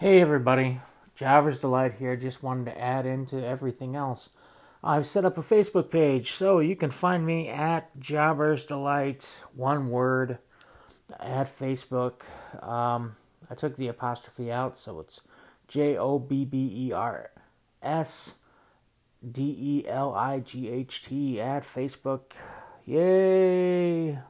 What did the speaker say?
Hey everybody, Jobber's Delight here. Just wanted to add into everything else. I've set up a Facebook page, so you can find me at Jobber's Delight, one word, at Facebook. I took the apostrophe out, so it's JOBBERS DELIGHT at Facebook. Yay!